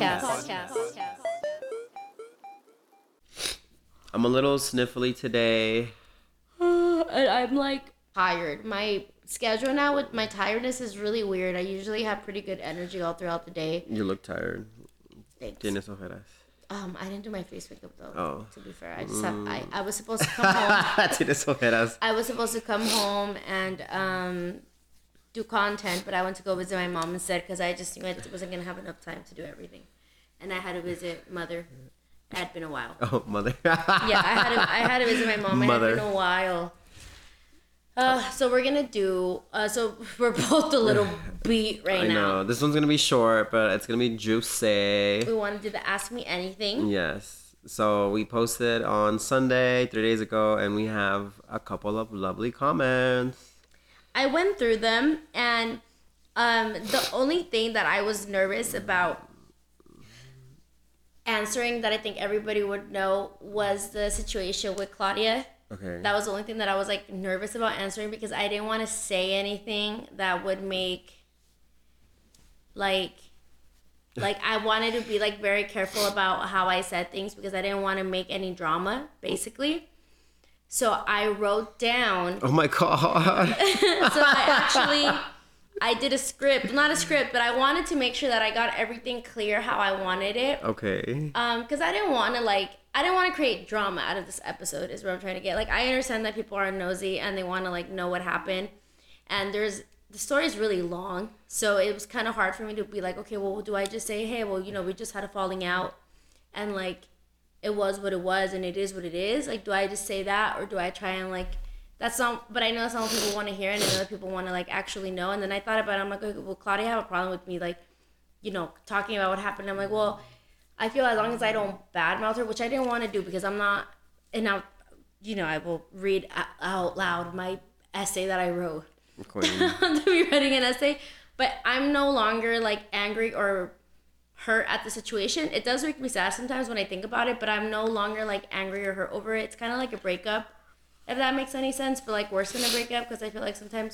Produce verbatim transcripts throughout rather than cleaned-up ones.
podcast. podcast. podcast. I'm a little sniffly today. And I'm like tired. My schedule now with my tiredness is really weird. I usually have pretty good energy all throughout the day. You look tired. Thanks. Tienes ojeras. Um, I didn't do my face makeup though. Oh. To be fair, I just have, mm. I I was supposed to come home. Tienes ojeras. I was supposed to come home and um. do content, but I went to go visit my mom instead because I just knew I wasn't going to have enough time to do everything. And I had to visit mother. It had been a while. Oh, mother. yeah, I had to, I had to visit my mom. Mother. It had been a while. Uh, so we're going to do... Uh, so we're both a little beat right I now. I know. This one's going to be short, but it's going to be juicy. We want to do the Ask Me Anything. Yes. So we posted on Sunday, three days ago, and we have a couple of lovely comments. I went through them, and um, the only thing that I was nervous about answering that I think everybody would know was the situation with Claudia. Okay. That was the only thing that I was like nervous about answering because I didn't want to say anything that would make like like I wanted to be like very careful about how I said things because I didn't want to make any drama, basically. So I wrote down... Oh, my God. So I actually... I did a script. Not a script, but I wanted to make sure that I got everything clear how I wanted it. Okay. Um, because I didn't want to, like... I didn't want to create drama out of this episode is what I'm trying to get. Like, I understand that people are nosy and they want to, like, know what happened. And there's... The story is really long. So it was kind of hard for me to be like, okay, well, do I just say, hey, well, you know, we just had a falling out. And, like... it was what it was and it is what it is. Like, do I just say that or do I try and like, that's not, but I know some people want to hear it and other people want to like actually know. And then I thought about it. I'm like, well, Claudia have a problem with me, like, you know, talking about what happened. I'm like, well, I feel as long as I don't badmouth her, which I didn't want to do because I'm not, and now, you know, I will read out loud my essay that I wrote. I'm reading an essay, but I'm no longer like angry or hurt at the situation. It does make me sad sometimes when I think about it, but I'm no longer like angry or hurt over it. It's kind of like a breakup, if that makes any sense, but like worse than a breakup because I feel like sometimes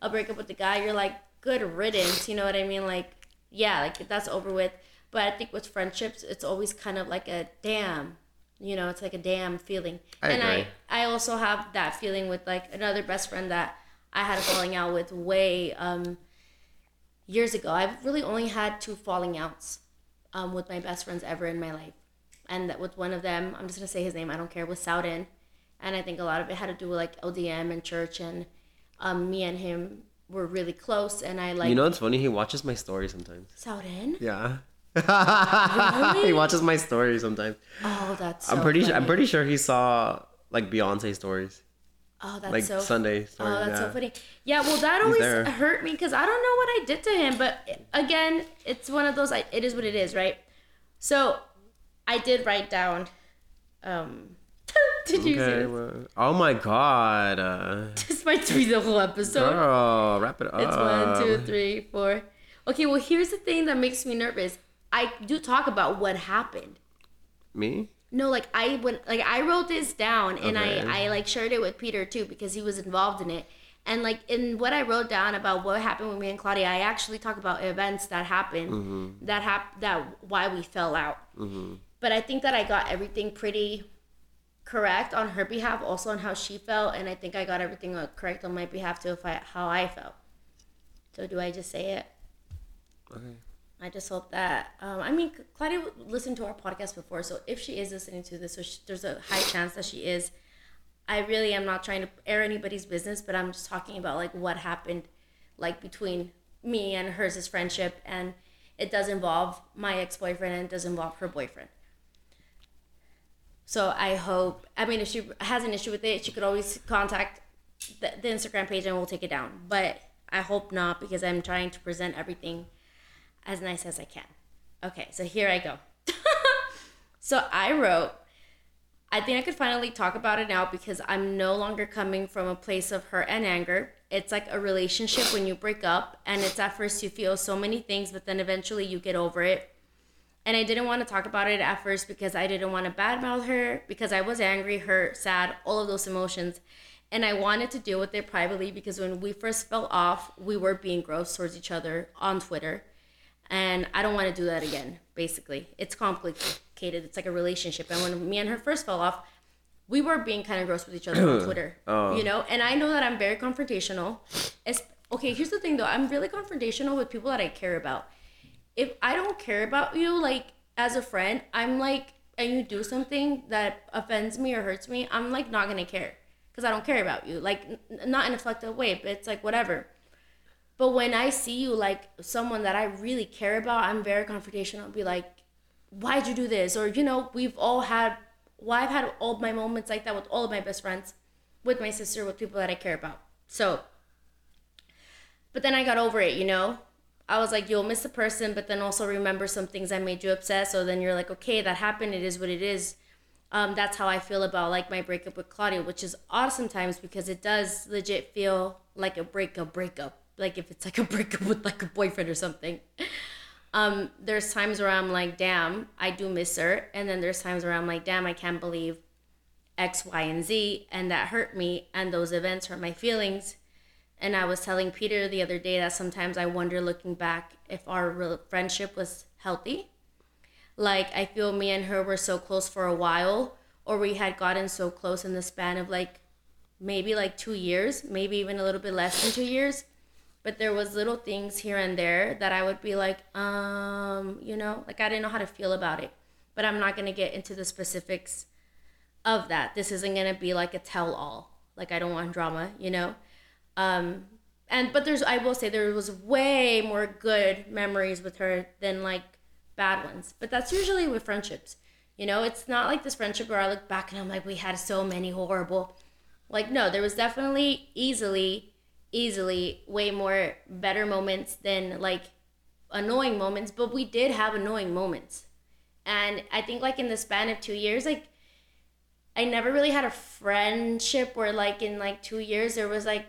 a breakup with the guy, you're like, good riddance, you know what I mean? Like, yeah, like that's over with. But I think with friendships, it's always kind of like a damn, you know, it's like a damn feeling. I and agree. I, I also have that feeling with like another best friend that I had a falling out with way um, years ago. I've really only had two falling outs. Um, with my best friends ever in my life. And that with one of them, I'm just going to say his name, I don't care, was Saudan. And I think a lot of it had to do with like O D M and church, and um, me and him were really close. And I like... You know what's funny? He watches my story sometimes. Saudan? Yeah. Really? He watches my story sometimes. Oh, that's so I'm pretty funny. Sure, I'm pretty sure he saw like Beyonce stories. Oh, that's like so... Like Sunday stories. Oh, that's yeah. so funny. Yeah, well, that always hurt me because I don't know what I did to him. But again, it's one of those, I, it is what it is, right? So I did write down, um, did you okay, see this? Well, oh my God. Uh, this might be the whole episode. Girl, wrap it up. It's one, two, three, four. Okay, well, here's the thing that makes me nervous. I do talk about what happened. Me? No, like I went, like I wrote this down and okay. I, I like shared it with Peter too because he was involved in it. And like in what I wrote down about what happened with me and Claudia, I actually talk about events that happened, mm-hmm. that hap- that why we fell out. Mm-hmm. But I think that I got everything pretty correct on her behalf, also on how she felt. And I think I got everything correct on my behalf too, if I, how I felt. So do I just say it? Okay. I just hope that, um, I mean, Claudia listened to our podcast before, so if she is listening to this, which there's a high chance that she is, I really am not trying to air anybody's business, but I'm just talking about, like, what happened, like, between me and hers is friendship, and it does involve my ex-boyfriend, and it does involve her boyfriend. So I hope, I mean, if she has an issue with it, she could always contact the, the Instagram page, and we'll take it down. But I hope not, because I'm trying to present everything as nice as I can. Okay, so here I go. So I wrote, I think I could finally talk about it now because I'm no longer coming from a place of hurt and anger. It's like a relationship when you break up, and it's at first you feel so many things, but then eventually you get over it. And I didn't want to talk about it at first because I didn't want to badmouth her, because I was angry, hurt, sad, all of those emotions. And I wanted to deal with it privately because when we first fell off, we were being gross towards each other on Twitter. And I don't want to do that again basically. It's complicated. It's like a relationship. And when me and her first fell off, we were being kind of gross with each other on Twitter, oh. you know? And I know that I'm very confrontational. It's, okay, here's the thing, though. I'm really confrontational with people that I care about. If I don't care about you, like, as a friend, I'm like, and you do something that offends me or hurts me, I'm like not going to care because I don't care about you. Like, n- not in a reflective way, but it's like whatever. But when I see you like someone that I really care about, I'm very confrontational. I'll be like, why'd you do this? Or, you know, we've all had, well, I've had all my moments like that with all of my best friends, with my sister, with people that I care about. So, but then I got over it, you know? I was like, you'll miss the person, but then also remember some things that made you upset. So then you're like, okay, that happened. It is what it is. Um, that's how I feel about like my breakup with Claudia, which is odd sometimes because it does legit feel like a breakup, breakup. Like if it's like a breakup with like a boyfriend or something. Um, there's times where I'm like, damn, I do miss her. And then there's times where I'm like, damn, I can't believe X, Y, and Z. And that hurt me. And those events hurt my feelings. And I was telling Peter the other day that sometimes I wonder, looking back, if our real friendship was healthy. Like, I feel me and her were so close for a while, or we had gotten so close in the span of, like, maybe, like, two years, maybe even a little bit less than two years. But there was little things here and there that I would be like, um, you know, like, I didn't know how to feel about it. But I'm not going to get into the specifics of that. This isn't going to be, like, a tell-all. Like, I don't want drama, you know? Um, and, but there's, I will say there was way more good memories with her than like bad ones, but that's usually with friendships, you know, it's not like this friendship where I look back and I'm like, we had so many horrible, like, no, there was definitely easily, easily way more better moments than like annoying moments, but we did have annoying moments. And I think like in the span of two years, like I never really had a friendship where like in like two years there was like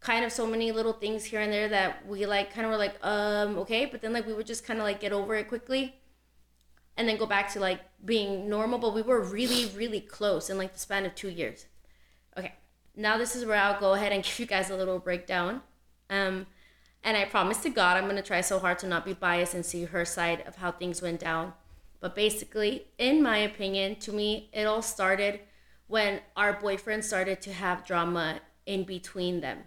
kind of so many little things here and there that we like kind of were like, um, okay. But then like we would just kind of like get over it quickly and then go back to like being normal. But we were really, really close in like the span of two years. Okay. Now this is where I'll go ahead and give you guys a little breakdown. Um, and I promise to God, I'm going to try so hard to not be biased and see her side of how things went down. But basically, in my opinion, to me, it all started when our boyfriend started to have drama in between them.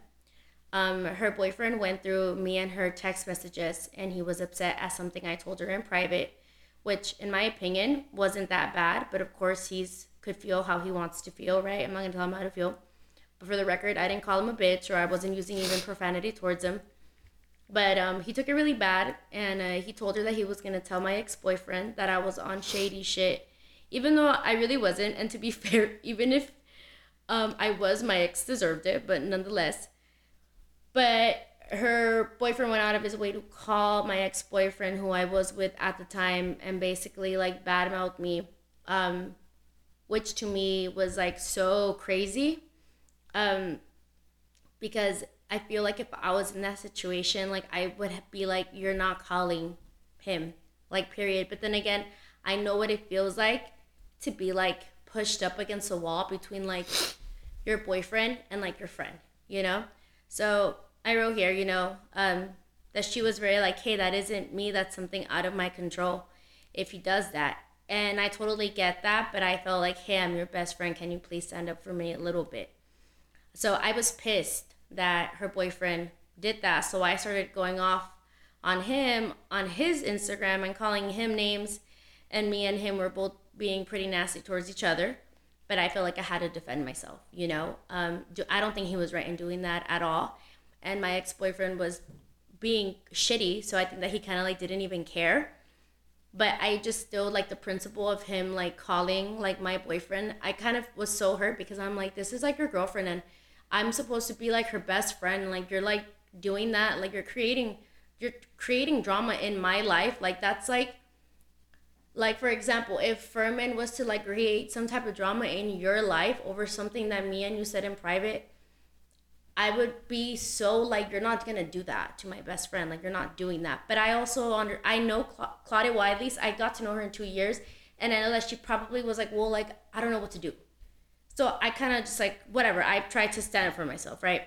Um, her boyfriend went through me and her text messages and he was upset at something I told her in private, which in my opinion wasn't that bad, but of course he's could feel how he wants to feel, right? I'm not gonna tell him how to feel. But for the record, I didn't call him a bitch or I wasn't using even profanity towards him. But um, he took it really bad and uh, he told her that he was gonna tell my ex-boyfriend that I was on shady shit, even though I really wasn't. And to be fair, even if um, I was, my ex deserved it, but nonetheless. But her boyfriend went out of his way to call my ex-boyfriend, who I was with at the time, and basically like badmouthed me, um, which to me was like so crazy, um, because I feel like if I was in that situation, like I would be like, you're not calling him, like period. But then again, I know what it feels like to be like pushed up against a wall between like your boyfriend and like your friend, you know? So I wrote here, you know, um, that she was very like, hey, that isn't me. That's something out of my control if he does that. And I totally get that. But I felt like, hey, I'm your best friend. Can you please stand up for me a little bit? So I was pissed that her boyfriend did that. So I started going off on him, on his Instagram and calling him names. And me and him were both being pretty nasty towards each other. But I feel like I had to defend myself, you know? Um, do, I don't think he was right in doing that at all. And my ex-boyfriend was being shitty, so I think that he kind of, like, didn't even care. But I just still, like, the principle of him, like, calling, like, my boyfriend, I kind of was so hurt because I'm like, this is, like, your girlfriend, and I'm supposed to be, like, her best friend. Like, you're, like, doing that. Like, you're creating, you're creating drama in my life. Like, that's, like... Like, for example, if Furman was to, like, create some type of drama in your life over something that me and you said in private, I would be so, like, you're not going to do that to my best friend. Like, you're not doing that. But I also, under I know Cla- Claudia, well, at least I got to know her in two years. And I know that she probably was like, well, like, I don't know what to do. So I kind of just, like, whatever. I tried to stand up for myself, right?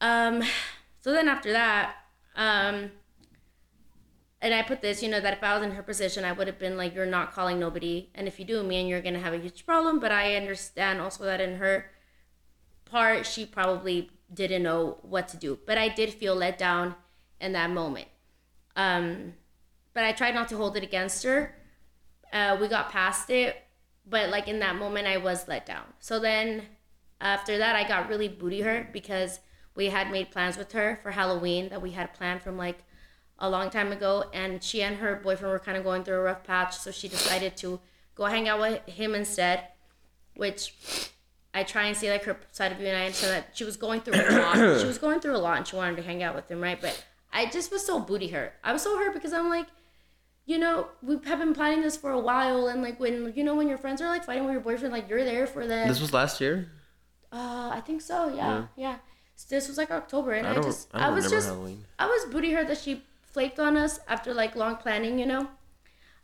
Um, so then after that... um. and I put this, you know, that if I was in her position, I would have been like, you're not calling nobody. And if you do, me and you're going to have a huge problem. But I understand also that in her part, she probably didn't know what to do. But I did feel let down in that moment. Um, but I tried not to hold it against her. Uh, we got past it. But like in that moment, I was let down. So then after that, I got really booty hurt because we had made plans with her for Halloween that we had planned from like a long time ago, and she and her boyfriend were kind of going through a rough patch, so she decided to go hang out with him instead, which I try and see like her side of you, and I understand that she was going through a lot. She was going through a lot and she wanted to hang out with him, right? But I just was so booty hurt. I was so hurt because I'm like, you know, we have been planning this for a while, and like when, you know, when your friends are like fighting with your boyfriend, like you're there for them. This was last year? Uh, I think so, yeah, yeah. yeah. So this was like October, and I, I just, I, I was just, Halloween. I was booty hurt that she flaked on us after like long planning, you know.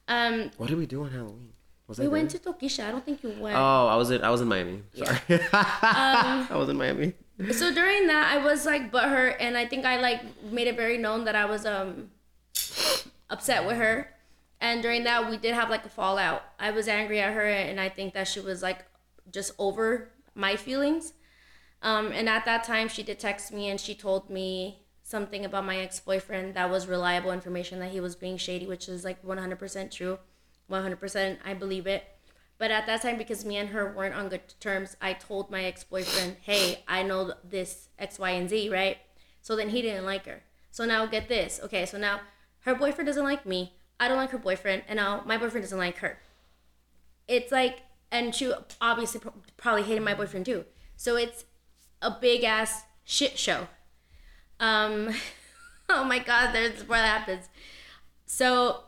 Um, what did we do on Halloween? Was we went there? To Tokisha. I don't think you went. Oh, I was in I was in Miami. Sorry, yeah. um, I was in Miami. So during that, I was like butthurt, and I think I like made it very known that I was um upset with her. And during that, we did have like a fallout. I was angry at her, and I think that she was like just over my feelings. Um, and at that time, she did text me, and she told me something about my ex-boyfriend that was reliable information, that he was being shady, which is like one hundred percent true, one hundred percent I believe it. But at that time, because me and her weren't on good terms, I told my ex-boyfriend, hey, I know this X, Y, and Z, right? So then he didn't like her. So now get this. Okay, so now her boyfriend doesn't like me, I don't like her boyfriend, and now my boyfriend doesn't like her. It's like, and she obviously probably hated my boyfriend too. So it's a big-ass shit show. Um, oh my God, there's what happens. So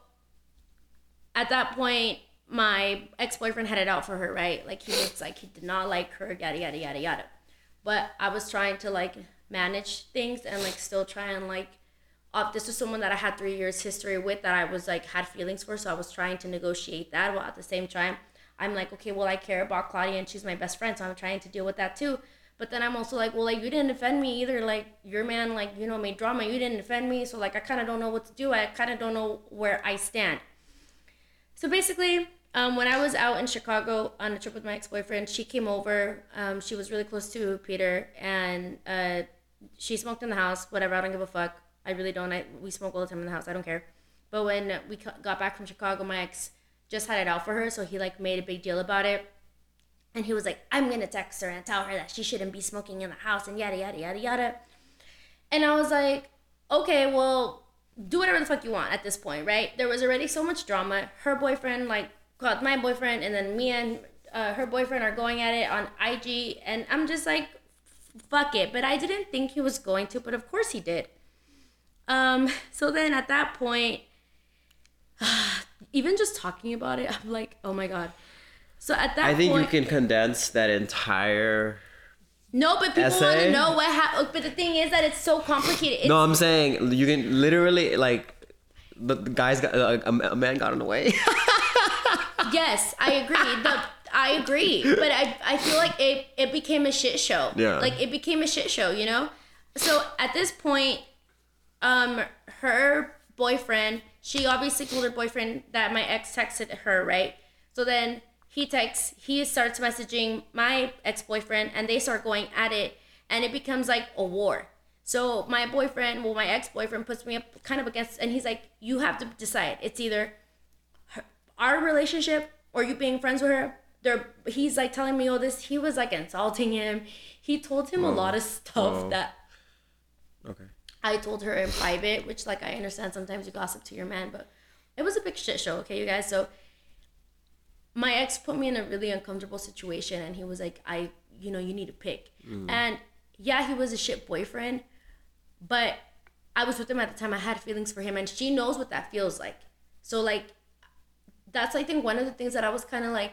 at that point, my ex-boyfriend had it out for her, right? Like he was like, he did not like her, yada, yada, yada, yada. But I was trying to like manage things and like still try and like, up. This was someone that I had three years history with that I was like, had feelings for. So I was trying to negotiate that while at the same time, I'm like, okay, well, I care about Claudia and she's my best friend. So I'm trying to deal with that too. But then I'm also like, well, like, you didn't defend me either. Like, your man, like, you know, made drama. You didn't defend me. So, like, I kind of don't know what to do. I kind of don't know where I stand. So, basically, um, when I was out in Chicago on a trip with my ex-boyfriend, she came over. Um, she was really close to Peter. And uh, she smoked in the house. Whatever, I don't give a fuck. I really don't. I, we smoke all the time in the house. I don't care. But when we got back from Chicago, my ex just had it out for her. So, he, like, made a big deal about it. And he was like, I'm going to text her and tell her that she shouldn't be smoking in the house and yada, yada, yada, yada. And I was like, okay, well, do whatever the fuck you want at this point, right? There was already so much drama. Her boyfriend, like, called my boyfriend, and then me and uh, her boyfriend are going at it on I G. And I'm just like, fuck it. But I didn't think he was going to, but of course he did. Um. So then at that point, even just talking about it, I'm like, oh my God. So at that I think point, you can condense that entire No, but people essay. Want to know what happened. But the thing is that it's so complicated. It's- no, I'm saying you can literally, like, the guys got, uh, a man got in the way. Yes, I agree. The, I agree. But I I feel like it, it became a shit show. Yeah. Like, it became a shit show, you know? So at this point, um, her boyfriend, she obviously told her boyfriend that my ex texted her, right? So then... He texts, he starts messaging my ex-boyfriend, and they start going at it, and it becomes like a war. So my boyfriend, well, my ex-boyfriend puts me up kind of against, and he's like, you have to decide. It's either her, our relationship or you being friends with her. They're, he's like telling me all this. He was like insulting him. He told him Whoa. a lot of stuff Whoa. that okay. I told her in private, which like I understand sometimes you gossip to your man, but it was a big shit show, okay, you guys? So... My ex put me in a really uncomfortable situation, and he was like, I, you know, you need to pick. Mm. And yeah, he was a shit boyfriend, but I was with him at the time. I had feelings for him, and she knows what that feels like. So like, that's, I think, one of the things that I was kind of like,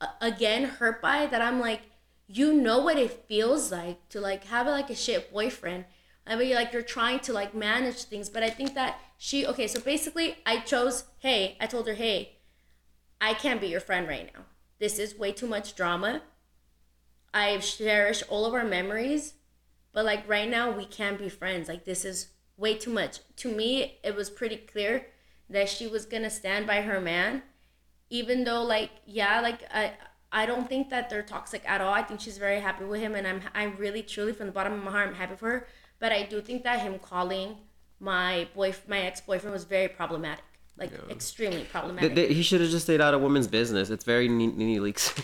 uh, again, hurt by, that I'm like, you know what it feels like to like have like a shit boyfriend. I mean, like, you're trying to like manage things, but I think that she, okay, so basically I chose, hey, I told her, hey, I can't be your friend right now. This is way too much drama. I cherish all of our memories, but like right now we can't be friends. Like, this is way too much. To me, it was pretty clear that she was gonna stand by her man, even though, like, yeah, like, I I don't think that they're toxic at all. I think she's very happy with him, and I'm I'm really, truly, from the bottom of my heart, I'm happy for her. But I do think that him calling my boyf- my ex-boyfriend was very problematic. Like, yeah. extremely problematic. Th- th- he should have just stayed out of women's business. It's very Nene Leaks.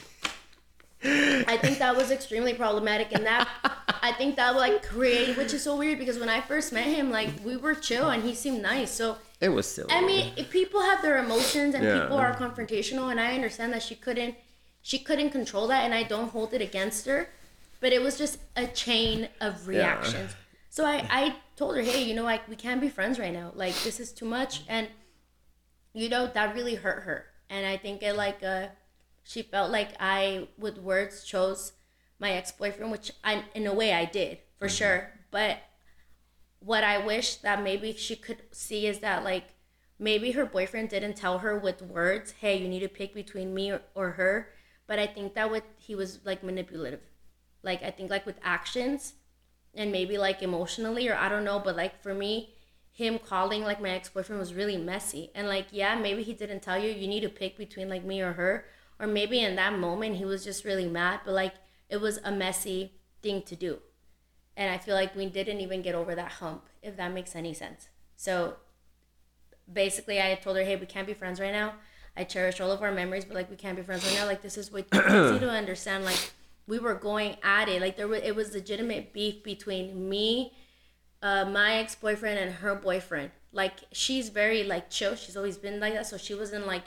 I think that was extremely problematic, and that I think that like created, which is so weird because when I first met him, like, we were chill and he seemed nice. So it was silly. I mean, if people have their emotions and yeah. people are confrontational, and I understand that she couldn't, she couldn't control that, and I don't hold it against her, but it was just a chain of reactions. Yeah. So I, I told her, hey, you know, like, we can't be friends right now. Like, this is too much, and you know that really hurt her, and I think it like uh, she felt like I with words chose my ex-boyfriend, which I in a way I did for mm-hmm. sure. But what I wish that maybe she could see is that, like, maybe her boyfriend didn't tell her with words, hey, you need to pick between me or, or her. But I think that with he was like manipulative, like I think like with actions, and maybe like emotionally, or I don't know. But like for me, him calling like my ex-boyfriend was really messy, and like, yeah, maybe he didn't tell you you need to pick between like me or her, or maybe in that moment he was just really mad, but like it was a messy thing to do, and I feel like we didn't even get over that hump, if that makes any sense. So basically I told her, hey, we can't be friends right now. I cherish all of our memories, but like we can't be friends right now. Like, this is what you need to understand. Like, we were going at it, like there was it was legitimate beef between me, Uh, my ex-boyfriend, and her boyfriend. Like, she's very like chill, she's always been like that, so she wasn't like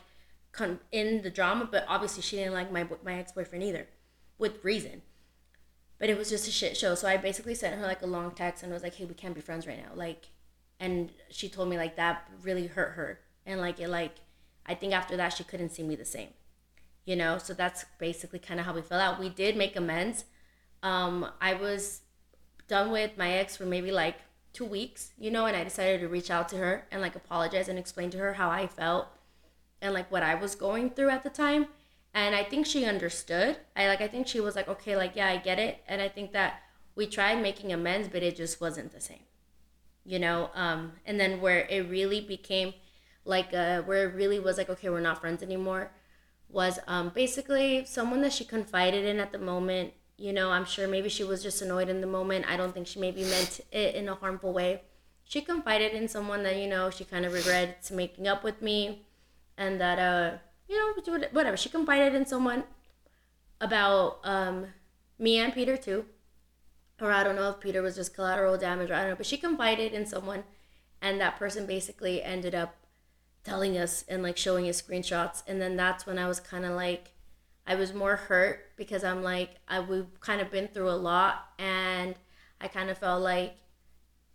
con- in the drama, but obviously she didn't like my bo- my ex-boyfriend either, with reason. But it was just a shit show. So I basically sent her like a long text and was like, hey, we can't be friends right now, like. And she told me like that really hurt her, and like it like I think after that she couldn't see me the same, you know. So that's basically kind of how we fell out. We did make amends. um I was done with my ex for maybe like two weeks, you know, and I decided to reach out to her and like apologize and explain to her how I felt and like what I was going through at the time. And I think she understood. I like I think she was like, okay, like, yeah, I get it. And I think that we tried making amends, but it just wasn't the same, you know. Um and then where it really became like uh where it really was like, okay, we're not friends anymore, was um basically someone that she confided in at the moment. You know, I'm sure maybe she was just annoyed in the moment. I don't think she maybe meant it in a harmful way. She confided in someone that, you know, she kind of regrets making up with me, and that, uh, you know, whatever. She confided in someone about um, me and Peter too. Or I don't know if Peter was just collateral damage, or I don't know. But she confided in someone, and that person basically ended up telling us and like showing us screenshots. And then that's when I was kind of like, I was more hurt, because I'm like, I we've kind of been through a lot, and I kind of felt like,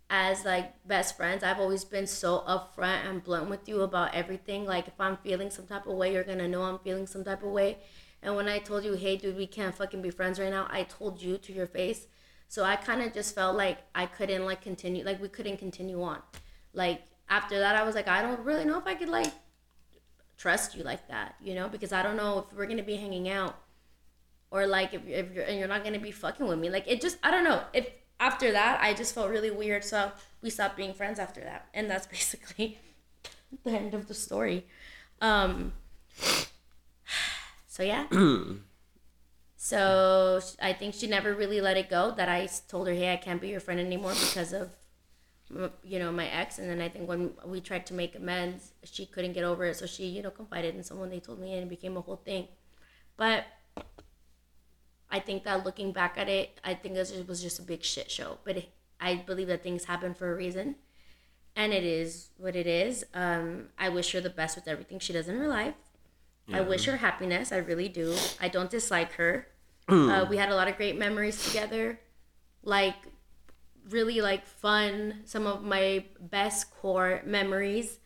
as like best friends, I've always been so upfront and blunt with you about everything. Like, if I'm feeling some type of way, you're gonna know I'm feeling some type of way. And when I told you, hey dude, we can't fucking be friends right now, I told you to your face. So I kind of just felt like I couldn't like continue, like we couldn't continue on. Like, after that, I was like, I don't really know if I could like trust you like that, you know, because I don't know if we're gonna be hanging out, or like if, if you're and you're not gonna be fucking with me. Like, it just, I don't know. If after that, I just felt really weird, so we stopped being friends after that, and that's basically the end of the story. Um. So yeah. So I think she never really let it go, that I told her, hey, I can't be your friend anymore because of, you know, my ex. And then I think when we tried to make amends, she couldn't get over it, so she, you know, confided in someone, they told me, and it became a whole thing. But I think that looking back at it, I think it was just a big shit show, but it, I believe that things happen for a reason, and it is what it is. um I wish her the best with everything she does in her life. Yeah. I wish her happiness, I really do. I don't dislike her. Uh, we had a lot of great memories together, like really like fun, some of my best core memories.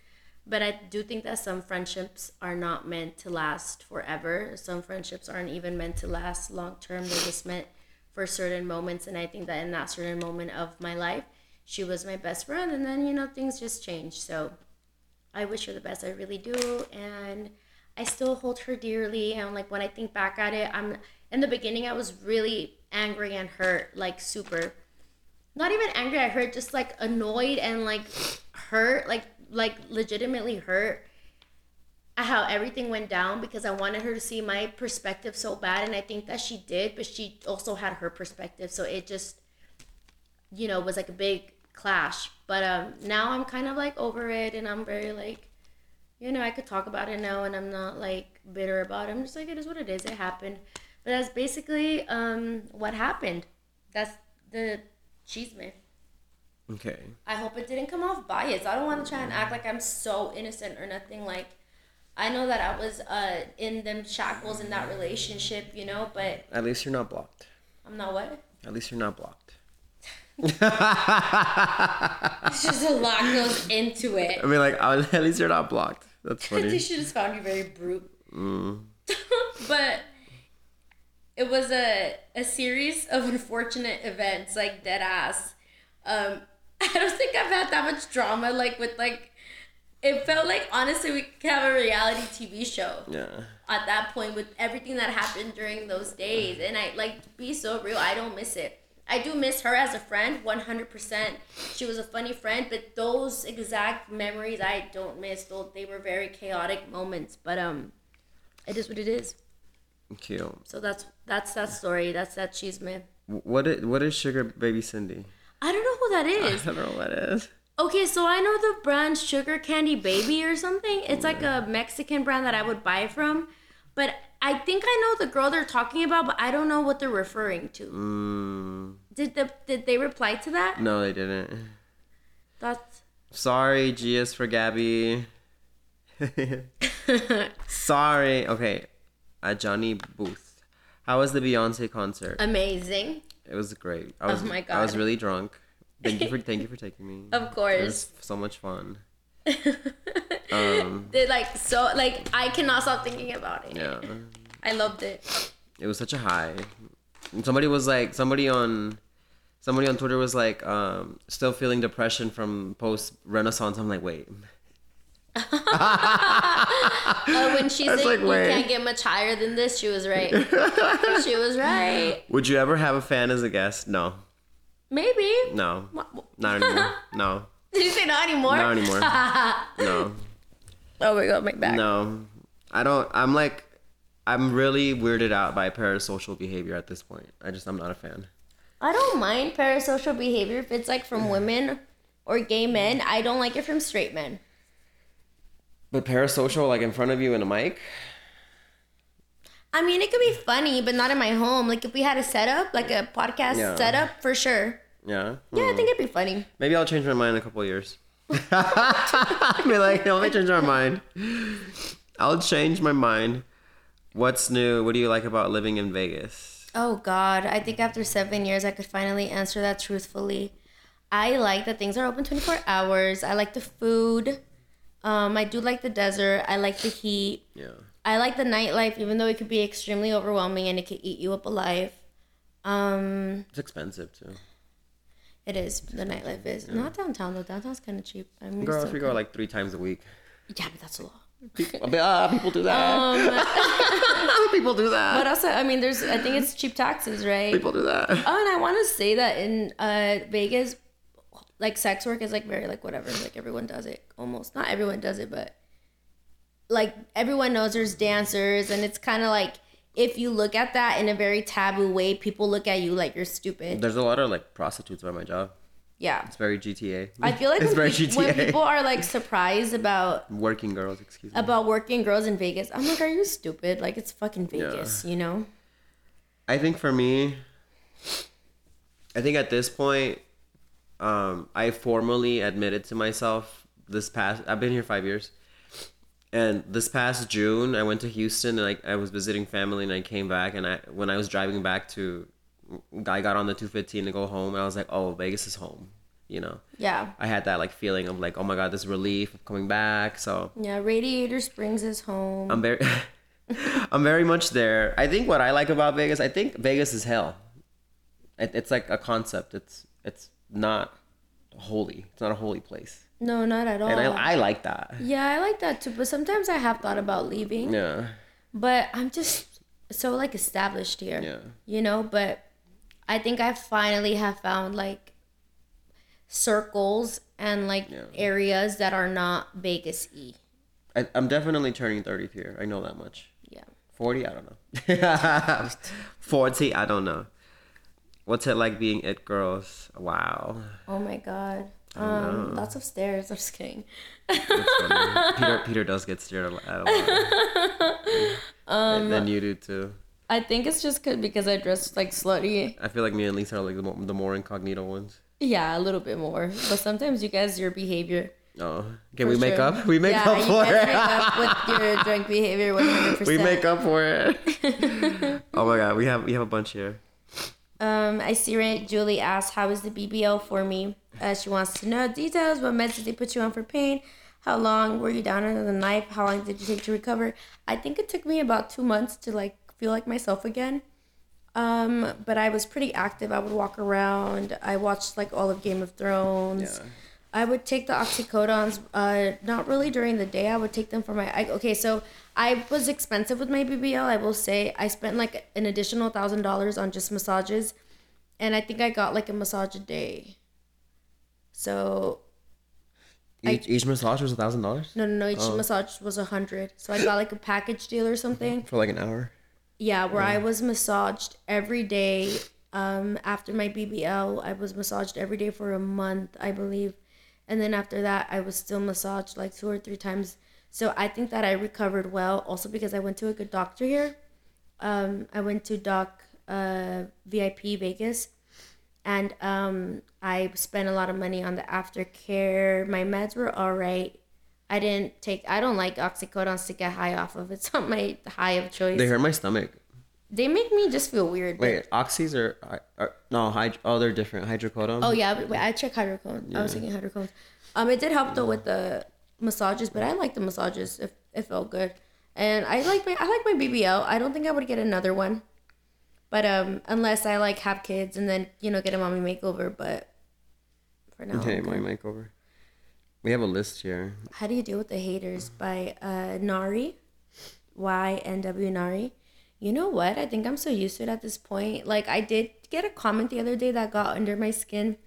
But I do think that some friendships are not meant to last forever. Some friendships aren't even meant to last long term. They're just meant for certain moments, and I think that in that certain moment of my life, she was my best friend, and then, you know, things just change. So I wish her the best, I really do, and I still hold her dearly. And like when I think back at it, I'm in the beginning I was really angry and hurt, like super. Not even angry, I heard, just like annoyed and like hurt, like like legitimately hurt at how everything went down, because I wanted her to see my perspective so bad, and I think that she did, but she also had her perspective, so it just, you know, was like a big clash. But um, now I'm kind of like over it, and I'm very like, you know, I could talk about it now, and I'm not like bitter about it. I'm just like, it is what it is. It happened. But that's basically um what happened. That's the chisme. Okay. I hope it didn't come off biased. I don't want to try and act like I'm so innocent or nothing. Like, I know that I was uh in them shackles in that relationship, you know, but... At least you're not blocked. I'm not what? At least you're not blocked. It's just a lot goes into it. I mean, like, at least you're not blocked. That's funny. They should have found you very brute. Mm. But it was a a series of unfortunate events, like dead ass. Um, I don't think I've had that much drama. Like with like, it felt like honestly we could have a reality T V show. Yeah. At that point, with everything that happened during those days, and I like to be so real. I don't miss it. I do miss her as a friend, one hundred percent. She was a funny friend, but those exact memories I don't miss. Though they were very chaotic moments, but um, it is what it is. Cute. So that's that's that story. That's that chisme. What is, what is Sugar Baby Cindy? I don't know who that is. I don't know what that is. Okay, so I know the brand Sugar Candy Baby or something. It's like a Mexican brand that I would buy from, but I think I know the girl they're talking about, but I don't know what they're referring to. Mm. Did the did they reply to that? No, they didn't. That's... Sorry, G is for Gabby. Sorry. Okay. Ajani Booth. How was the Beyoncé concert? Amazing. It was great. I was, oh my God. I was really drunk. Thank you for thank you for taking me. Of course. It was so much fun. um, They're like so like I cannot stop thinking about it. Yeah. I loved it. It was such a high. And somebody was like somebody on somebody on Twitter was like um, still feeling depression from post Renaissance. I'm like, wait. uh, when she said like, you can't get much higher than this, she was right. She was right. Would you ever have a fan as a guest? No. Maybe. No. What? Not anymore. No. Did you say not anymore? Not anymore. No. Oh my God, my back. No. I don't, I'm like, I'm really weirded out by parasocial behavior at this point. I just, I'm not a fan. I don't mind parasocial behavior if it's like from women or gay men. I don't like it from straight men. But parasocial, like in front of you in a mic? I mean, it could be funny, but not in my home. Like if we had a setup, like a podcast yeah. setup, for sure. Yeah. Yeah, mm. I think it'd be funny. Maybe I'll change my mind in a couple of years. I'll be like, let me change my mind. I'll change my mind. What's new? What do you like about living in Vegas? Oh God, I think after seven years, I could finally answer that truthfully. I like that things are open twenty-four hours. I like the food. Um, I do like the desert. I like the heat. Yeah. I like the nightlife, even though it could be extremely overwhelming and it could eat you up alive. Um, it's expensive too. It is. The nightlife is. Yeah. Not downtown, though. Downtown's kind of cheap. I mean, girl, if we go like three times a week. Yeah, but that's a lot. People, uh, people do that. Um, people do that. But also, I mean, there's, I think it's cheap taxes, right? People do that. Oh, and I want to say that in uh, Vegas, like, sex work is, like, very, like, whatever. Like, everyone does it, almost. Not everyone does it, but, like, everyone knows there's dancers, and it's kind of like, if you look at that in a very taboo way, people look at you like you're stupid. There's a lot of like prostitutes by my job. Yeah. It's very G T A. I feel like it's when, very pe- G T A. When people are like surprised about... Working girls, excuse me. About working girls in Vegas. I'm like, are you stupid? Like it's fucking Vegas, yeah. You know? I think for me, I think at this point, um, I formally admitted to myself this past... I've been here five years. And this past June, I went to Houston and I, I was visiting family and I came back and I when I was driving back to, I got on the two fifteen to go home and I was like, oh, Vegas is home, you know? Yeah. I had that like feeling of like, oh my God, this relief of coming back, so. Yeah, Radiator Springs is home. I'm very, I'm very much there. I think what I like about Vegas, I think Vegas is hell. It, it's like a concept. It's it's not holy. It's not a holy place. No, not at all. And I, I like that. Yeah, I like that too. But sometimes I have thought about leaving. Yeah. But I'm just so like established here. Yeah. You know, but I think I finally have found like circles and like yeah. areas that are not Vegas-y. I, I'm definitely turning thirty here. I know that much. Yeah. forty, I don't know. forty, I don't know. What's it like being it girls? Wow. Oh my God. Um, lots of stares. I'm just kidding. Peter, Peter does get stared at a lot. um, and then you do too. I think it's just good because I dress like slutty. I feel like me and Lisa are like the more, the more incognito ones. Yeah, a little bit more. But sometimes you guys, your behavior. Oh, can we make sure. up? We make yeah, up for it. Make up with your drunk behavior, one hundred percent. We make up for it. Oh my God, we have we have a bunch here. Um, I see. Right, Julie asked, "How is the B B L for me?" Uh, she wants to know details. What meds did they put you on for pain? How long were you down under the knife? How long did you take to recover? I think it took me about two months to like feel like myself again. Um, but I was pretty active. I would walk around. I watched like all of Game of Thrones. Yeah. I would take the oxycodons, uh, not really during the day. I would take them for my, I, okay, so I was expensive with my B B L, I will say. I spent like an additional one thousand dollars on just massages, and I think I got like a massage a day. So... Each, I, each massage was one thousand dollars? No, no, no, each oh. massage was one hundred dollars. So I got like a package deal or something. For like an hour? Yeah, where yeah. I was massaged every day. Um, after my B B L, I was massaged every day for a month, I believe. And then after that, I was still massaged like two or three times. So I think that I recovered well. Also because I went to a good doctor here. Um, I went to doc uh, V I P Vegas. And um, I spent a lot of money on the aftercare. My meds were all right. I didn't take... I don't like oxycodone to get high off of. It's not my high of choice. They hurt my stomach. They make me just feel weird. Wait, oxys are, are no hyd- Oh, they're different. Hydrocodone. Oh yeah, wait, I checked hydrocodone. Yeah. I was thinking hydrocodone. Um, it did help though with the massages, but I like the massages. If it, it felt good, and I like my I like my B B L. I don't think I would get another one, but um, unless I like have kids and then you know get a mommy makeover. But for now, okay, mommy makeover. We have a list here. How do you deal with the haters? By uh, Nari, Y N W Nari. You know what? I think I'm so used to it at this point. Like, I did get a comment the other day that got under my skin.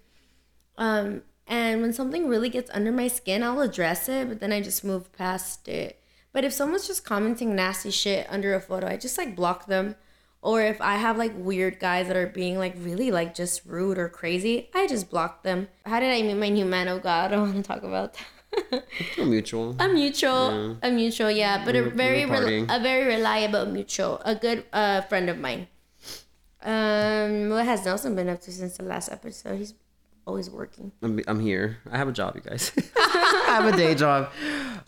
Um, and when something really gets under my skin, I'll address it, but then I just move past it. But if someone's just commenting nasty shit under a photo, I just, like, block them. Or if I have, like, weird guys that are being, like, really, like, just rude or crazy, I just block them. How did I meet my new man? Oh, God, I don't want to talk about that. It's a mutual. A mutual, yeah. a mutual, yeah, but we're, a very, re- a very reliable mutual, a good uh friend of mine. Um, what has Nelson been up to since the last episode? He's always working. I'm, I'm here. I have a job, you guys. I have a day job.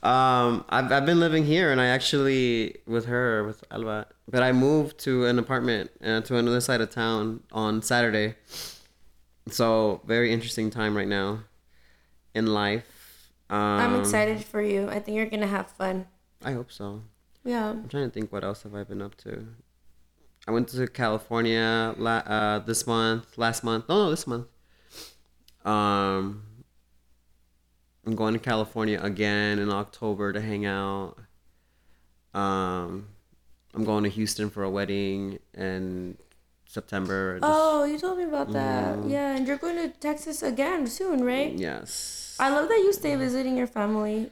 Um, I've I've been living here, and I actually with her with Alva, but I moved to an apartment uh, to another side of town on Saturday. So very interesting time right now, in life. Um, I'm excited for you. I think you're going to have fun. I hope so. Yeah. I'm trying to think what else have I been up to. I went to California la- uh, this month, last month. No, no, this month. Um, I'm going to California again in October to hang out. Um, I'm going to Houston for a wedding in September. Just, oh, you told me about that. Mm. Yeah, and you're going to Texas again soon, right? Yes. I love that you stay visiting your family.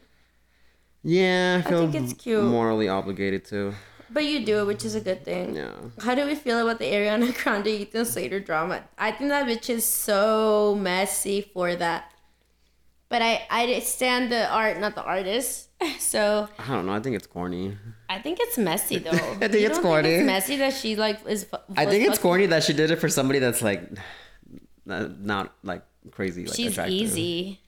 Yeah, I feel I think it's cute. Morally obligated to. But you do it, which is a good thing. Yeah. How do we feel about the Ariana Grande Ethan Slater drama? I think that bitch is so messy for that. But I, I stand the art, not the artist. So I don't know. I think it's corny. I think it's messy though. I think you it's don't corny. Think it's messy that she like is. I think it's corny that she did it for somebody that's like, not like crazy. Like, she's attractive. Easy.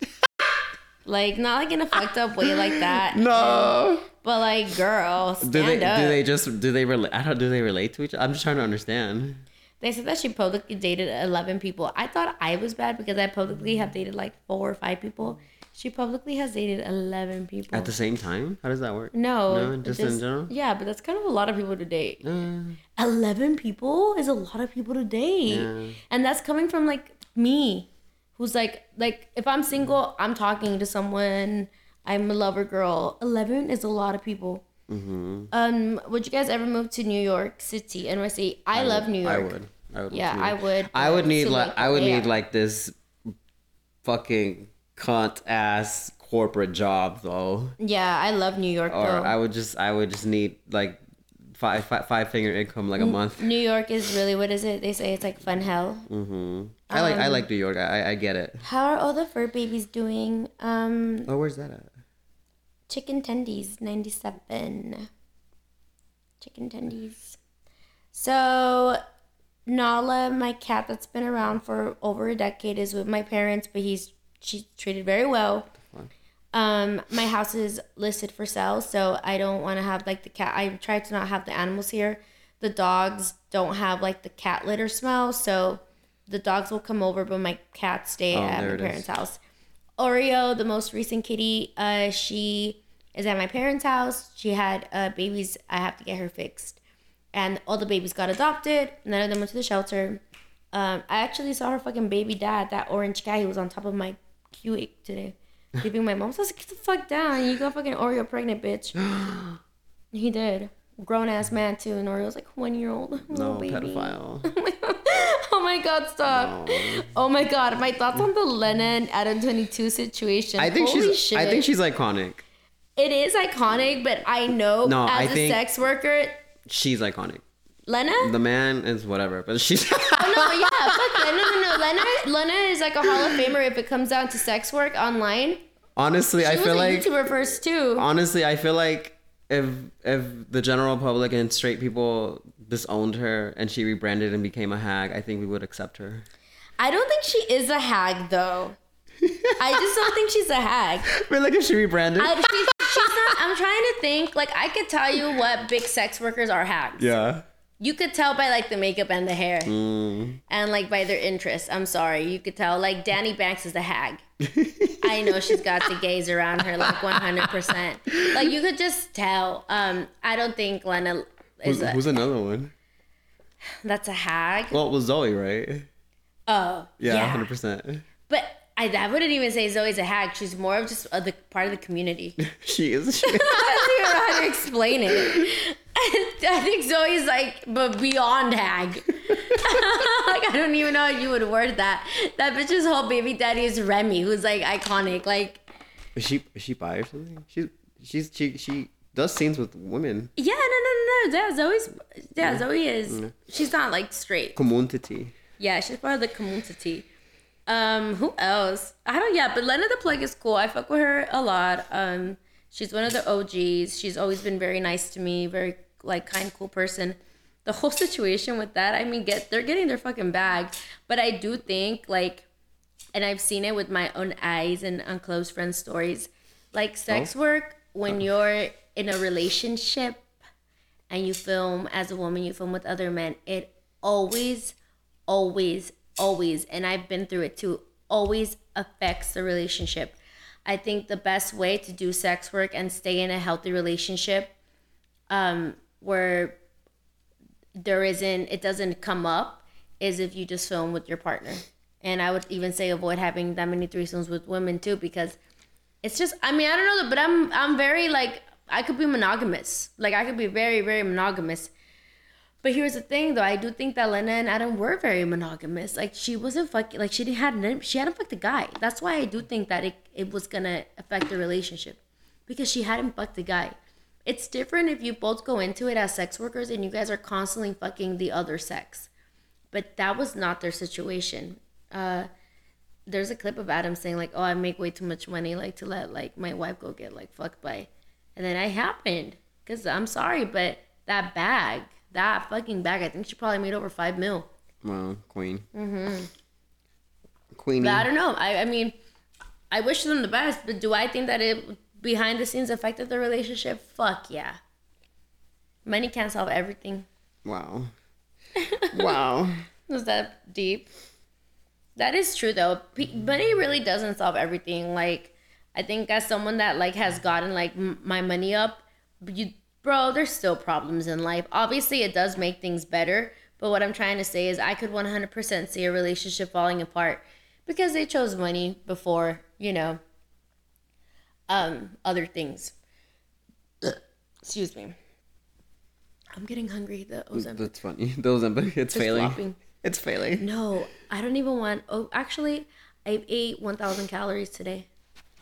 Like, not, like, in a fucked up way like that. No. And, but, like, girl, stand do they, up. Do they just, do they, rela- I don't, do they relate to each other? I'm just trying to understand. They said that she publicly dated eleven people. I thought I was bad because I publicly have dated, like, four or five people. She publicly has dated eleven people. At the same time? How does that work? No. No, just, just in general? Yeah, but that's kind of a lot of people to date. Uh, eleven people is a lot of people to date. Yeah. And that's coming from, like, me. Who's like, like, if I'm single, I'm talking to someone, I'm a lover girl. eleven is a lot of people. Mm-hmm. Um, would you guys ever move to New York City, N Y C? I, I love would, New York. I would. I would yeah, I would. I would need like, I would need like, I would need like this fucking cunt-ass corporate job, though. Yeah, I love New York, or though. I would just, I would just need, like, five, five, five finger income, like, a month. New York is really, what is it? They say it's, like, fun hell. Mm-hmm. I like, um, I like New York. I, I get it. How are all the fur babies doing? Um, oh, where's that at? Chicken Tendies, ninety-seven. Chicken Tendies. So... Nala, my cat that's been around for over a decade, is with my parents, but he's she's treated very well. Um, my house is listed for sale, so I don't want to have, like, the cat. I try to not have the animals here. The dogs don't have, like, the cat litter smell, so the dogs will come over, but my cats stay oh, at my parents' is. house. Oreo, the most recent kitty, uh, she is at my parents' house. She had uh, babies. I have to get her fixed. And all the babies got adopted. None of them went to the shelter. Um, I actually saw her fucking baby dad, that orange guy who was on top of my cute today. Leaving my mom. So I was like, get the fuck down. You got fucking Oreo pregnant, bitch. He did. Grown-ass man, too. And Oreo was like one-year-old. No, baby. Pedophile. Oh, my God. Stop. No. Oh, my God. My thoughts on the Lena and Adam twenty-two situation. I think Holy she's, shit. I think she's iconic. It is iconic, but I know no, as I a think- sex worker... She's iconic. Lena? The man is whatever, but she's... oh, no, yeah, fuck Lena. No, no, no. Lena, Lena is like a Hall of Famer if it comes down to sex work online. Honestly, she I feel like... She was a YouTuber first, too. Honestly, I feel like if if the general public and straight people disowned her and she rebranded and became a hag, I think we would accept her. I don't think she is a hag, though. I just don't think she's a hag. But, like, if she rebranded... I, she's, she's not, I'm trying to think. Like, I could tell you what big sex workers are hags. Yeah. You could tell by, like, the makeup and the hair. Mm. And, like, by their interests. I'm sorry. You could tell. Like, Dani Banks is a hag. I know she's got the gaze around her, like, one hundred percent. Like, you could just tell. Um, I don't think Lena is who's, a... Who's another one? That's a hag. Well, it was Zoe, right? Oh, yeah. Yeah, one hundred percent. But... I, I wouldn't even say Zoe's a hag. She's more of just a, the part of the community. She is. She is. I don't even know how to explain it. I, I think Zoe's like, but beyond hag. Like, I don't even know how you would word that. That bitch's whole baby daddy is Remy, who's like iconic. Like, is she is she bi or something? She she's she she does scenes with women. Yeah, no, no, no, no. Yeah, Zoe's. Yeah, yeah. Zoe is. Yeah. She's not like straight. Community. Yeah, she's part of the community. Um, who else? I don't, yeah, but Lena the Plug is cool. I fuck with her a lot. Um, she's one of the O Gs. She's always been very nice to me, very, like, kind, cool person. The whole situation with that, I mean, get they're getting their fucking bag. But I do think, like, and I've seen it with my own eyes and on close friend stories, like, sex oh. work, when oh. you're in a relationship and you film, as a woman, you film with other men, it always, always always, and I've been through it too, always affects the relationship. I think the best way to do sex work and stay in a healthy relationship um, where there isn't, it doesn't come up, is if you just film with your partner. And I would even say avoid having that many threesomes with women too, because it's just, I mean, I don't know, but I'm, I'm very like, I could be monogamous. Like I could be very, very monogamous. But here's the thing, though. I do think that Lena and Adam were very monogamous. Like, she wasn't fucking... Like, she didn't had... She hadn't fucked a guy. That's why I do think that it, it was going to affect the relationship. Because she hadn't fucked a guy. It's different if you both go into it as sex workers and you guys are constantly fucking the other sex. But that was not their situation. Uh, there's a clip of Adam saying, like, oh, I make way too much money, like, to let, like, my wife go get, like, fucked by... And then it happened. Because I'm sorry, but that bag... That fucking bag, I think she probably made over five mil. Wow, queen. Mm-hmm. Queenie. But I don't know. I, I mean, I wish them the best, but do I think that it behind the scenes affected the relationship? Fuck yeah. Money can't solve everything. Wow. Wow. Was that deep? That is true, though. Money really doesn't solve everything. Like, I think as someone that, like, has gotten, like, m- my money up, you... Bro, there's still problems in life. Obviously, it does make things better. But what I'm trying to say is I could one hundred percent see a relationship falling apart because they chose money before, you know, um, other things. Excuse me. I'm getting hungry. The Ozempic. That's funny. The Ozempic. It's failing. Flopping. It's failing. No, I don't even want... Oh, actually, I ate one thousand calories today.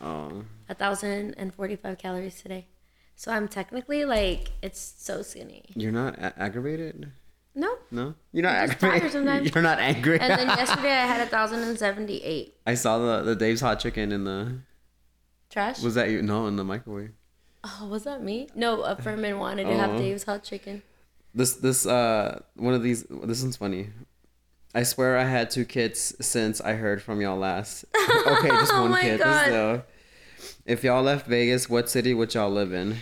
Oh. one thousand forty-five calories today. So I'm technically like, it's so skinny. You're not a- aggravated? No. No? You're not I'm aggravated? Sometimes. You're not angry? And then yesterday I had one thousand seventy-eight. I saw the, the Dave's Hot Chicken in the... Trash? Was that you? No, in the microwave. Oh, was that me? No, a Furman wanted to oh. have Dave's Hot Chicken. This, this, uh, one of these, this one's funny. I swear I had two kids since I heard from y'all last. Okay, just one oh kid. So, if y'all left Vegas, what city would y'all live in?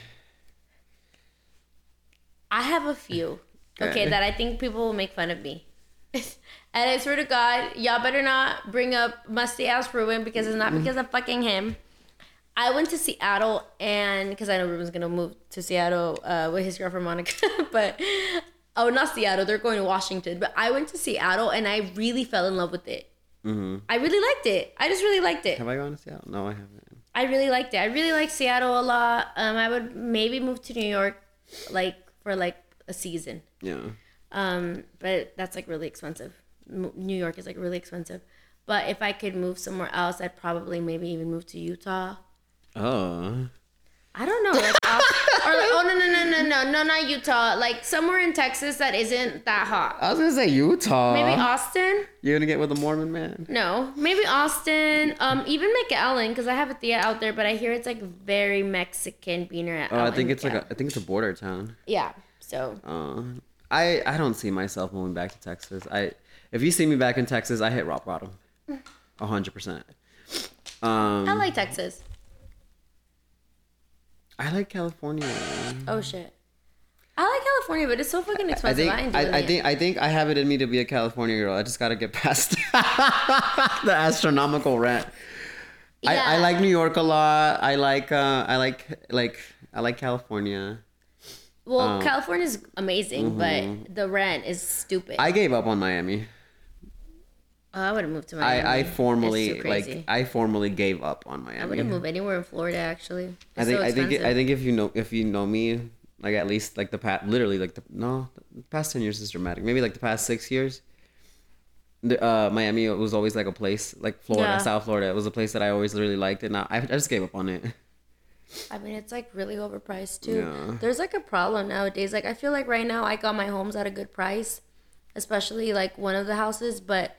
I have a few. Okay, okay that I think people will make fun of me. And I swear to God, y'all better not bring up musty ass Ruben because it's not because of fucking him. I went to Seattle and because I know Ruben's going to move to Seattle uh, with his girlfriend Monica. But... Oh, not Seattle. They're going to Washington. But I went to Seattle, and I really fell in love with it. Mm-hmm. I really liked it. I just really liked it. Have I gone to Seattle? No, I haven't. I really liked it. I really like Seattle a lot. Um, I would maybe move to New York, like, for, like, a season. Yeah. Um, but that's, like, really expensive. M- New York is, like, really expensive. But if I could move somewhere else, I'd probably maybe even move to Utah. Oh. I don't know. Like, or like, oh, no, no, no, no, no, no, not Utah. Like, somewhere in Texas that isn't that hot. I was going to say Utah. Maybe Austin. You're going to get with a Mormon man? No. Maybe Austin. Um, even McAllen, because I have a tia out there, but I hear it's, like, very Mexican being around. Oh, I think it's, like, a, I think it's a border town. Yeah, so. Uh, I, I don't see myself moving back to Texas. I If you see me back in Texas, I hit rock bottom. one hundred percent. Um, I like Texas. I like California. Oh shit, I like California, but it's so fucking expensive. I think I, I, I think I think I have it in me to be a California girl. I just gotta get past the astronomical rent. Yeah. I, I like New York a lot. I like uh, I like like I like California. Well, um, California's amazing, mm-hmm. but the rent is stupid. I gave up on Miami. Oh, I wouldn't move to Miami. I, I formally like I formally gave up on Miami. I wouldn't move anywhere in Florida actually. It's I think so I think I think if you know if you know me like at least like the past literally like the no the past ten years is dramatic. Maybe like the past six years. The, uh, Miami was always like a place like Florida, yeah. South Florida. It was a place that I always really liked, and now I, I just gave up on it. I mean, it's like really overpriced too. Yeah. There's like a problem nowadays. Like I feel like right now I got my homes at a good price, especially like one of the houses, but.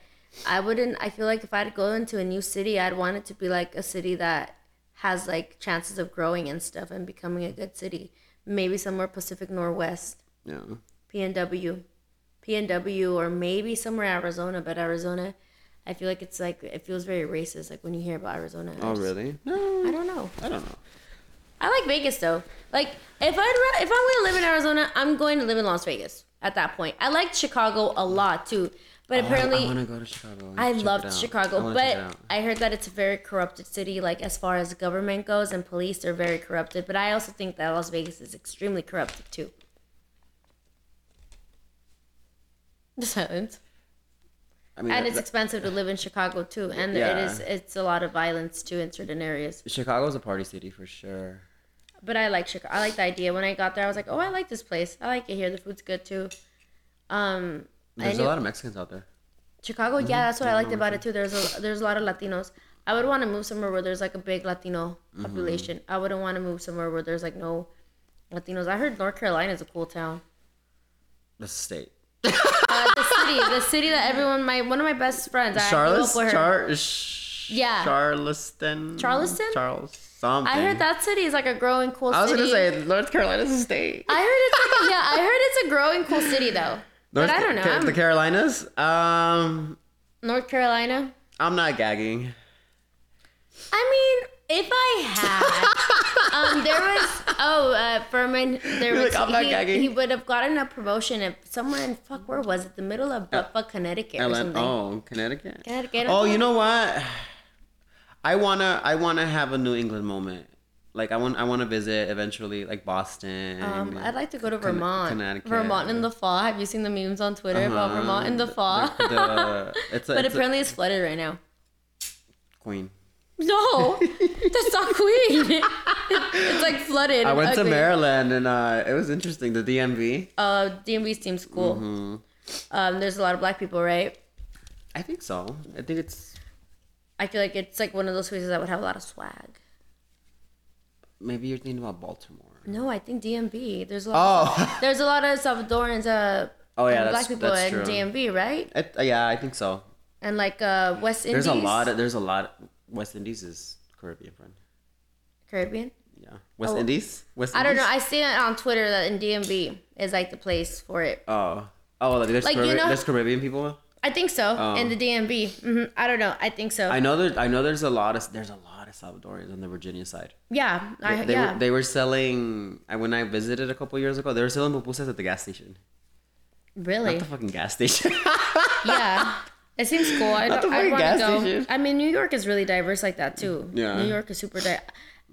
I wouldn't, I feel like if I'd go into a new city, I'd want it to be like a city that has like chances of growing and stuff and becoming a good city. Maybe somewhere Pacific Northwest. Yeah. P N W. P N W or maybe somewhere Arizona, but Arizona, I feel like it's like, it feels very racist like when you hear about Arizona. Oh, just, really? No. I don't know. I don't know. I like Vegas though. Like if I'd, if I'm going to live in Arizona, I'm going to live in Las Vegas at that point. I liked Chicago a lot too. But oh, apparently, I want to go to Chicago. I loved Chicago, I but I heard that it's a very corrupted city, like as far as government goes, and police are very corrupted. But I also think that Las Vegas is extremely corrupted too. The silence. I mean, and that, it's that, expensive to live in Chicago too, and yeah. it is—it's a lot of violence too in certain areas. Chicago's a party city for sure. But I like Chicago. I like the idea. When I got there, I was like, "Oh, I like this place. I like it here. The food's good too." Um. There's a lot of Mexicans out there. Chicago, mm-hmm. yeah, that's what yeah, I liked no about it too. There's a there's a lot of Latinos. I would want to move somewhere where there's like a big Latino mm-hmm. population. I wouldn't want to move somewhere where there's like no Latinos. I heard North Carolina is a cool town. The state. Uh, the city, the city that everyone, my one of my best friends, Charleston, I Char- sh- yeah, Charleston, Charleston, Charles. Something. I heard that city is like a growing cool city. I was city. gonna say North Carolina's a state. I heard it's like, yeah, I heard it's a growing cool city though. North, but I don't know. Ca- the Carolinas? Um, North Carolina? I'm not gagging. I mean, if I had... um, there was... Oh, uh, Furman. There was, like, I'm not he, gagging. He would have gotten a promotion if somewhere in... Fuck, where was it? The middle of uh, Buffalo, Connecticut L- or something. Oh, Connecticut? Connecticut. Oh, you know what? I want to I wanna have a New England moment. Like, I want I want to visit eventually, like, Boston. Um, I'd like to go to Vermont. Con- Connecticut. Vermont in the fall. Have you seen the memes on Twitter uh-huh. about Vermont in the fall? The, the, it's a, but it's apparently a, it's flooded right now. Queen. No, that's not Queen. It's, like, flooded. I went ugly. to Maryland, and uh, it was interesting. The D M V. Uh, D M V seems cool. Mm-hmm. Um, there's a lot of black people, right? I think so. I think it's... I feel like it's like one of those places that would have a lot of swag. Maybe you're thinking about Baltimore. No, I think D M V. There's a lot. Oh. Of, there's a lot of Salvadorans. Uh, oh yeah, black that's, people that's in D M V, right? It, yeah, I think so. And like uh, West Indies. There's a lot. Of, there's a lot. Of, West Indies is Caribbean, friend. Caribbean. Yeah, West oh. Indies. West. I Indies? don't know. I seen it on Twitter that in D M V is like the place for it. Oh, oh, there's like, Caribbean, you know, there's Caribbean people. I think so. Um, in the D M V. Mm-hmm. I don't know. I think so. I know there. I know there's a lot of there's a lot of Salvadorians on the Virginia side. Yeah, I, they, they yeah. Were, they were selling. When I visited a couple years ago, they were selling pupusas at the gas station. Really? Not the fucking gas station. Yeah, it seems cool. I Not don't, the fucking I gas go. station. I mean, New York is really diverse like that too. Yeah. New York is super diverse.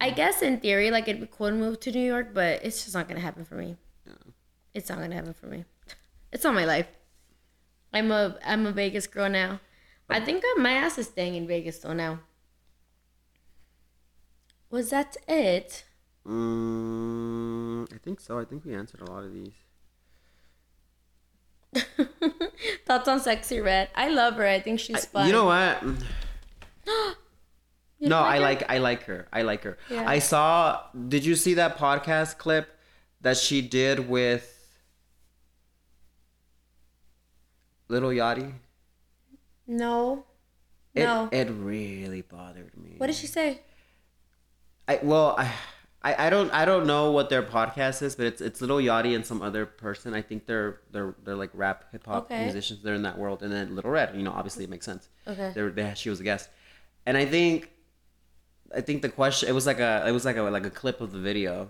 I guess in theory, like, it'd be cool to move to New York, but it's just not going to happen for me. Yeah. It's not going to happen for me. It's not my life. I'm a I'm a Vegas girl now. Oh. I think that my ass is staying in Vegas, though, now. Was that it? Mm, I think so. I think we answered a lot of these. Thoughts on Sexyy Red. I love her. I think she's I, fun. You know what? You no, like I like her? I like her. I like her. Yeah. I saw. Did you see that podcast clip that she did with Lil Yachty? No. It, no. It really bothered me. What did she say? I well, I, I I don't I don't know what their podcast is, but it's it's Lil Yachty and some other person. I think they're they're they're like rap hip hop okay. musicians. They're in that world, and then Lil Red. You know, obviously it makes sense. Okay. They were, they she was a guest, and I think. I think the question it was like a it was like a like a clip of the video,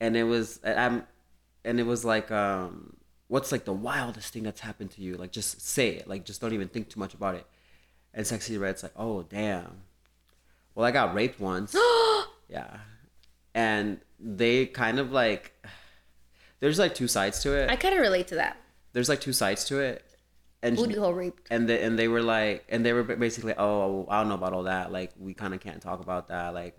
and it was I'm, and it was like um what's like the wildest thing that's happened to you, like just say it, like just don't even think too much about it, and Sexyy Red's like, oh damn, well I got raped once. Yeah, and they kind of like there's like two sides to it. I kind of relate to that. There's like two sides to it. And booty hole raped. And they, and they were like, and they were basically, oh, I don't know about all that. Like, we kind of can't talk about that. Like,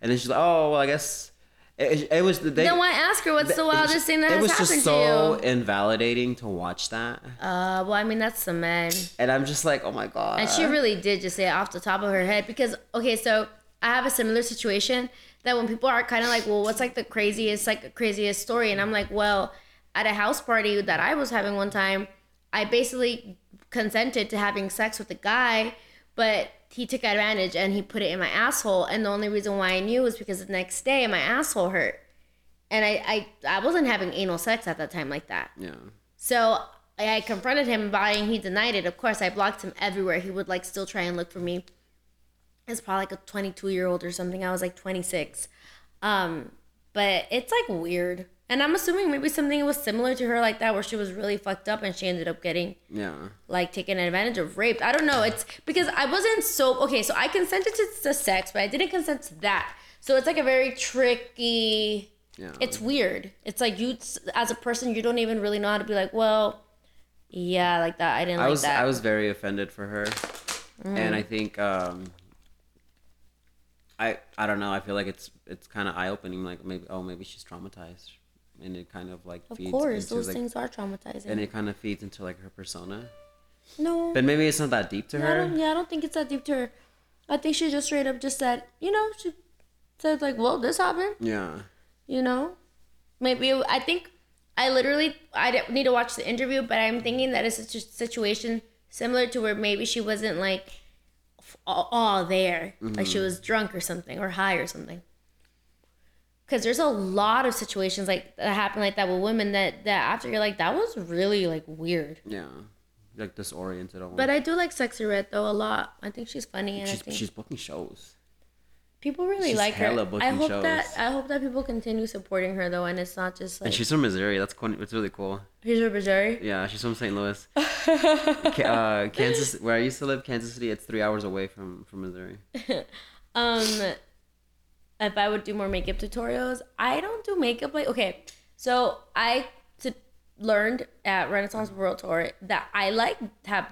and then she's like, oh, well, I guess it, it was. They, then why ask her what's the wildest just, thing that has happened to you? It was just so invalidating to watch that. Uh, well, I mean, that's some men. And I'm just like, oh my God. And she really did just say it off the top of her head because, okay, so I have a similar situation that when people are kind of like, well, what's like the craziest, like craziest story? And I'm like, well, at a house party that I was having one time, I basically consented to having sex with a guy, but he took advantage and he put it in my asshole. And the only reason why I knew was because the next day my asshole hurt. And I, I, I wasn't having anal sex at that time like that. Yeah. So I confronted him about it and he denied it. Of course, I blocked him everywhere. He would like still try and look for me. It's probably like a twenty-two-year-old or something. I was like twenty-six. Um, but it's like weird. And I'm assuming maybe something was similar to her like that where she was really fucked up and she ended up getting, yeah, like, taken advantage of, raped. I don't know. It's because I wasn't so... Okay, so I consented to, to sex, but I didn't consent to that. So it's like a very tricky... Yeah. It's weird. It's like you, as a person, you don't even really know how to be like, well, yeah, like that. I didn't I like was, that. I was very offended for her. Mm. And I think... um I I don't know. I feel like it's it's kind of eye-opening. Like, maybe oh, maybe she's traumatized. And it kind of like feeds into, of course, into, those like, things are traumatizing. And it kind of feeds into like her persona. No. But maybe it's not that deep to no, her. I yeah, I don't think it's that deep to her. I think she just straight up just said, you know, she said like, well, this happened. Yeah. You know? Maybe, it, I think, I literally, I need to watch the interview, but I'm thinking that it's a situation similar to where maybe she wasn't like all, all there. Mm-hmm. Like she was drunk or something or high or something. Because there's a lot of situations like that happen like that with women that, that after you're like, that was really like weird. Yeah. Like disoriented almost. But I do like Sexyy Red though a lot. I think she's funny and she's, I think she's booking shows. People really she's like hella her. Booking I hope shows. that I hope that people continue supporting her though, and it's not just like. And she's from Missouri. That's cool. It's really cool. She's from Missouri? Yeah, she's from Saint Louis. uh, Kansas, where I used to live, Kansas City. It's three hours away from from Missouri. um. If I would do more makeup tutorials, I don't do makeup like, okay. So I t- learned at Renaissance World Tour that I like have,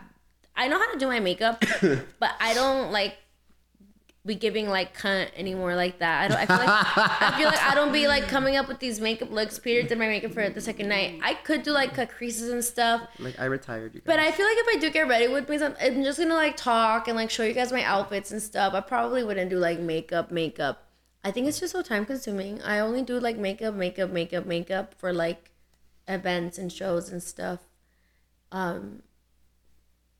I know how to do my makeup, but I don't like be giving like cunt anymore like that. I don't. I feel like I feel like I don't be like coming up with these makeup looks. Peter did my makeup for the second night. I could do like cut creases and stuff. Like I retired, you guys. But I feel like if I do get ready with me, I'm just gonna like talk and like show you guys my outfits and stuff. I probably wouldn't do like makeup, makeup. I think it's just so time consuming. I only do like makeup, makeup, makeup, makeup for like events and shows and stuff. Um,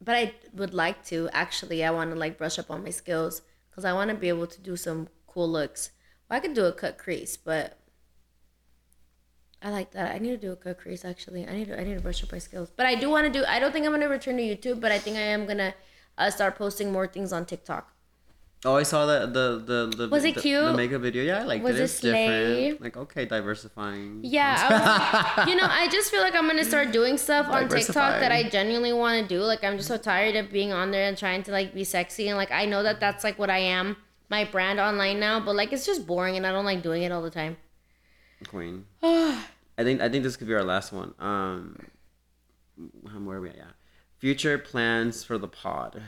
but I would like to actually. I want to like brush up on my skills. Because I want to be able to do some cool looks. Well, I could do a cut crease, but I like that. I need to do a cut crease, actually. I need to I need to brush up my skills. But I do want to do... I don't think I'm going to return to YouTube, but I think I am going to uh, start posting more things on TikTok. Oh, I saw the... the, the, the was it the, cute? The makeup video. Yeah, I liked was it. Was it slay? Different. Like, okay, diversifying. Yeah. I was, you know, I just feel like I'm going to start doing stuff on TikTok that I genuinely want to do. Like, I'm just so tired of being on there and trying to, like, be sexy. And, like, I know that that's, like, what I am. My brand online now. But, like, it's just boring. And I don't like doing it all the time. Queen. I think I think this could be our last one. Um, where are we at? Yeah. Future plans for the pod.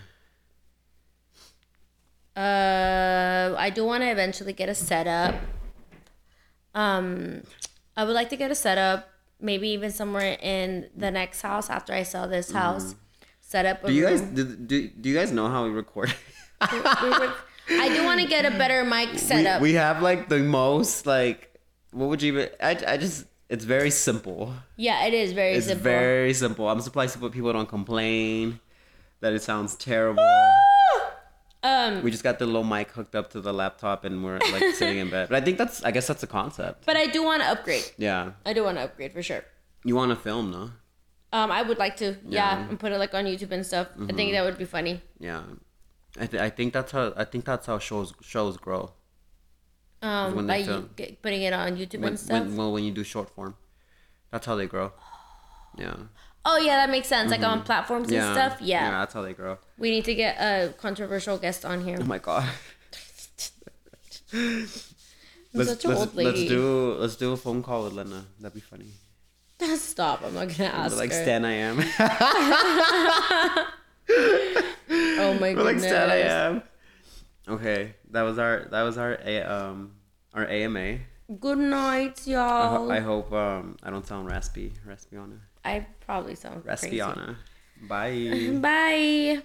Uh, I do want to eventually get a setup. Um, I would like to get a setup, maybe even somewhere in the next house after I sell this house. Mm-hmm. Set up a do you room. guys do, do do you guys know how we record? we, we re- I do want to get a better mic setup. We, we have like the most like what would you even? I I just it's very simple. Yeah, it is very it's simple. It's very simple. I'm surprised people don't complain that it sounds terrible. Um, we just got the little mic hooked up to the laptop and we're like sitting in bed. But I think that's, I guess that's the concept. But I do want to upgrade. Yeah. I do want to upgrade for sure. You want to film, no? Um, I would like to. Yeah. yeah and put it like on YouTube and stuff. Mm-hmm. I think that would be funny. Yeah. I, th- I think that's how, I think that's how shows, shows grow. Um, when by you get, putting it on YouTube when, and stuff? When, well, when you do short form. That's how they grow. Yeah. Oh, yeah, that makes sense. Mm-hmm. Like on platforms yeah. and stuff. Yeah. Yeah, that's how they grow. We need to get a controversial guest on here. Oh, my God. I'm let's, such an let's, old lady. Let's do, let's do a phone call with Lena. That'd be funny. Stop. I'm not going to ask We're like her. Stan I am. Oh, my We're goodness. We're like Stan I am. Okay. That was our that was our, a, um, our A M A. Good night, y'all. I, ho- I hope um, I don't sound raspy. Raspy on it. I probably sound Raspiana. Crazy. Bye. Bye.